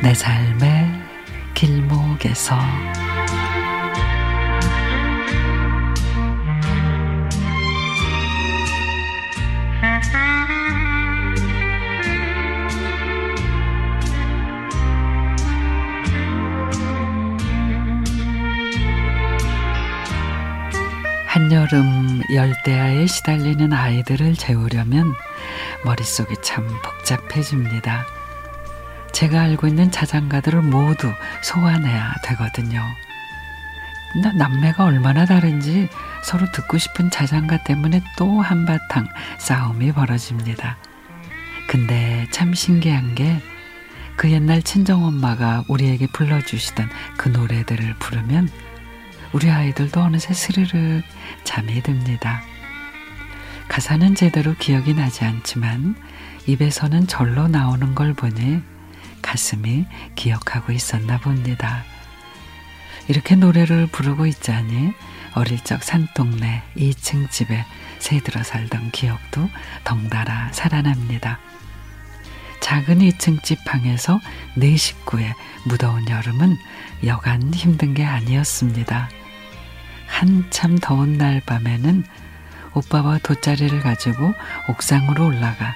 내 삶의 길목에서 한여름 열대야에 시달리는 아이들을 재우려면 머릿속이 참 복잡해집니다. 제가 알고 있는 자장가들을 모두 소환해야 되거든요. 남매가 얼마나 다른지 서로 듣고 싶은 자장가 때문에 또 한바탕 싸움이 벌어집니다. 근데 참 신기한 게 그 옛날 친정엄마가 우리에게 불러주시던 그 노래들을 부르면 우리 아이들도 어느새 스르륵 잠이 듭니다. 가사는 제대로 기억이 나지 않지만 입에서는 절로 나오는 걸 보니 가슴이 기억하고 있었나 봅니다. 이렇게 노래를 부르고 있자니 어릴 적 산동네 2층 집에 새들어 살던 기억도 덩달아 살아납니다. 작은 2층 집 방에서 네 식구의 무더운 여름은 여간 힘든 게 아니었습니다. 한참 더운 날 밤에는 오빠와 돗자리를 가지고 옥상으로 올라가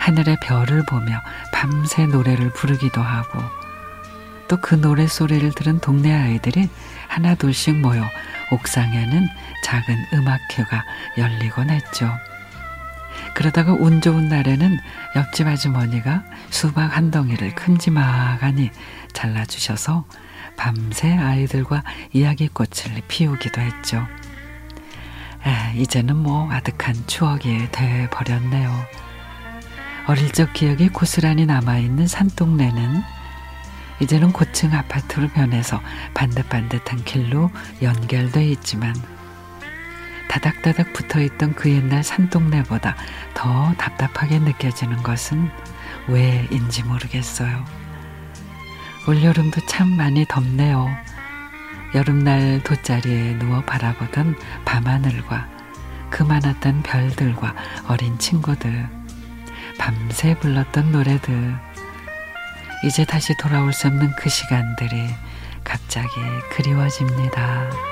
하늘의 별을 보며 밤새 노래를 부르기도 하고, 또 그 노래 소리를 들은 동네 아이들이 하나둘씩 모여 옥상에는 작은 음악회가 열리곤 했죠. 그러다가 운 좋은 날에는 옆집 아주머니가 수박 한 덩이를 큼지막하니 잘라주셔서 밤새 아이들과 이야기꽃을 피우기도 했죠. 이제는 뭐 아득한 추억이 돼버렸네요. 어릴 적 기억이 고스란히 남아있는 산동네는 이제는 고층 아파트로 변해서 반듯반듯한 길로 연결돼 있지만 다닥다닥 붙어있던 그 옛날 산동네보다 더 답답하게 느껴지는 것은 왜인지 모르겠어요. 올여름도 참 많이 덥네요. 여름날 돗자리에 누워 바라보던 밤하늘과 그 많았던 별들과 어린 친구들, 밤새 불렀던 노래들, 이제 다시 돌아올 수 없는 그 시간들이 갑자기 그리워집니다.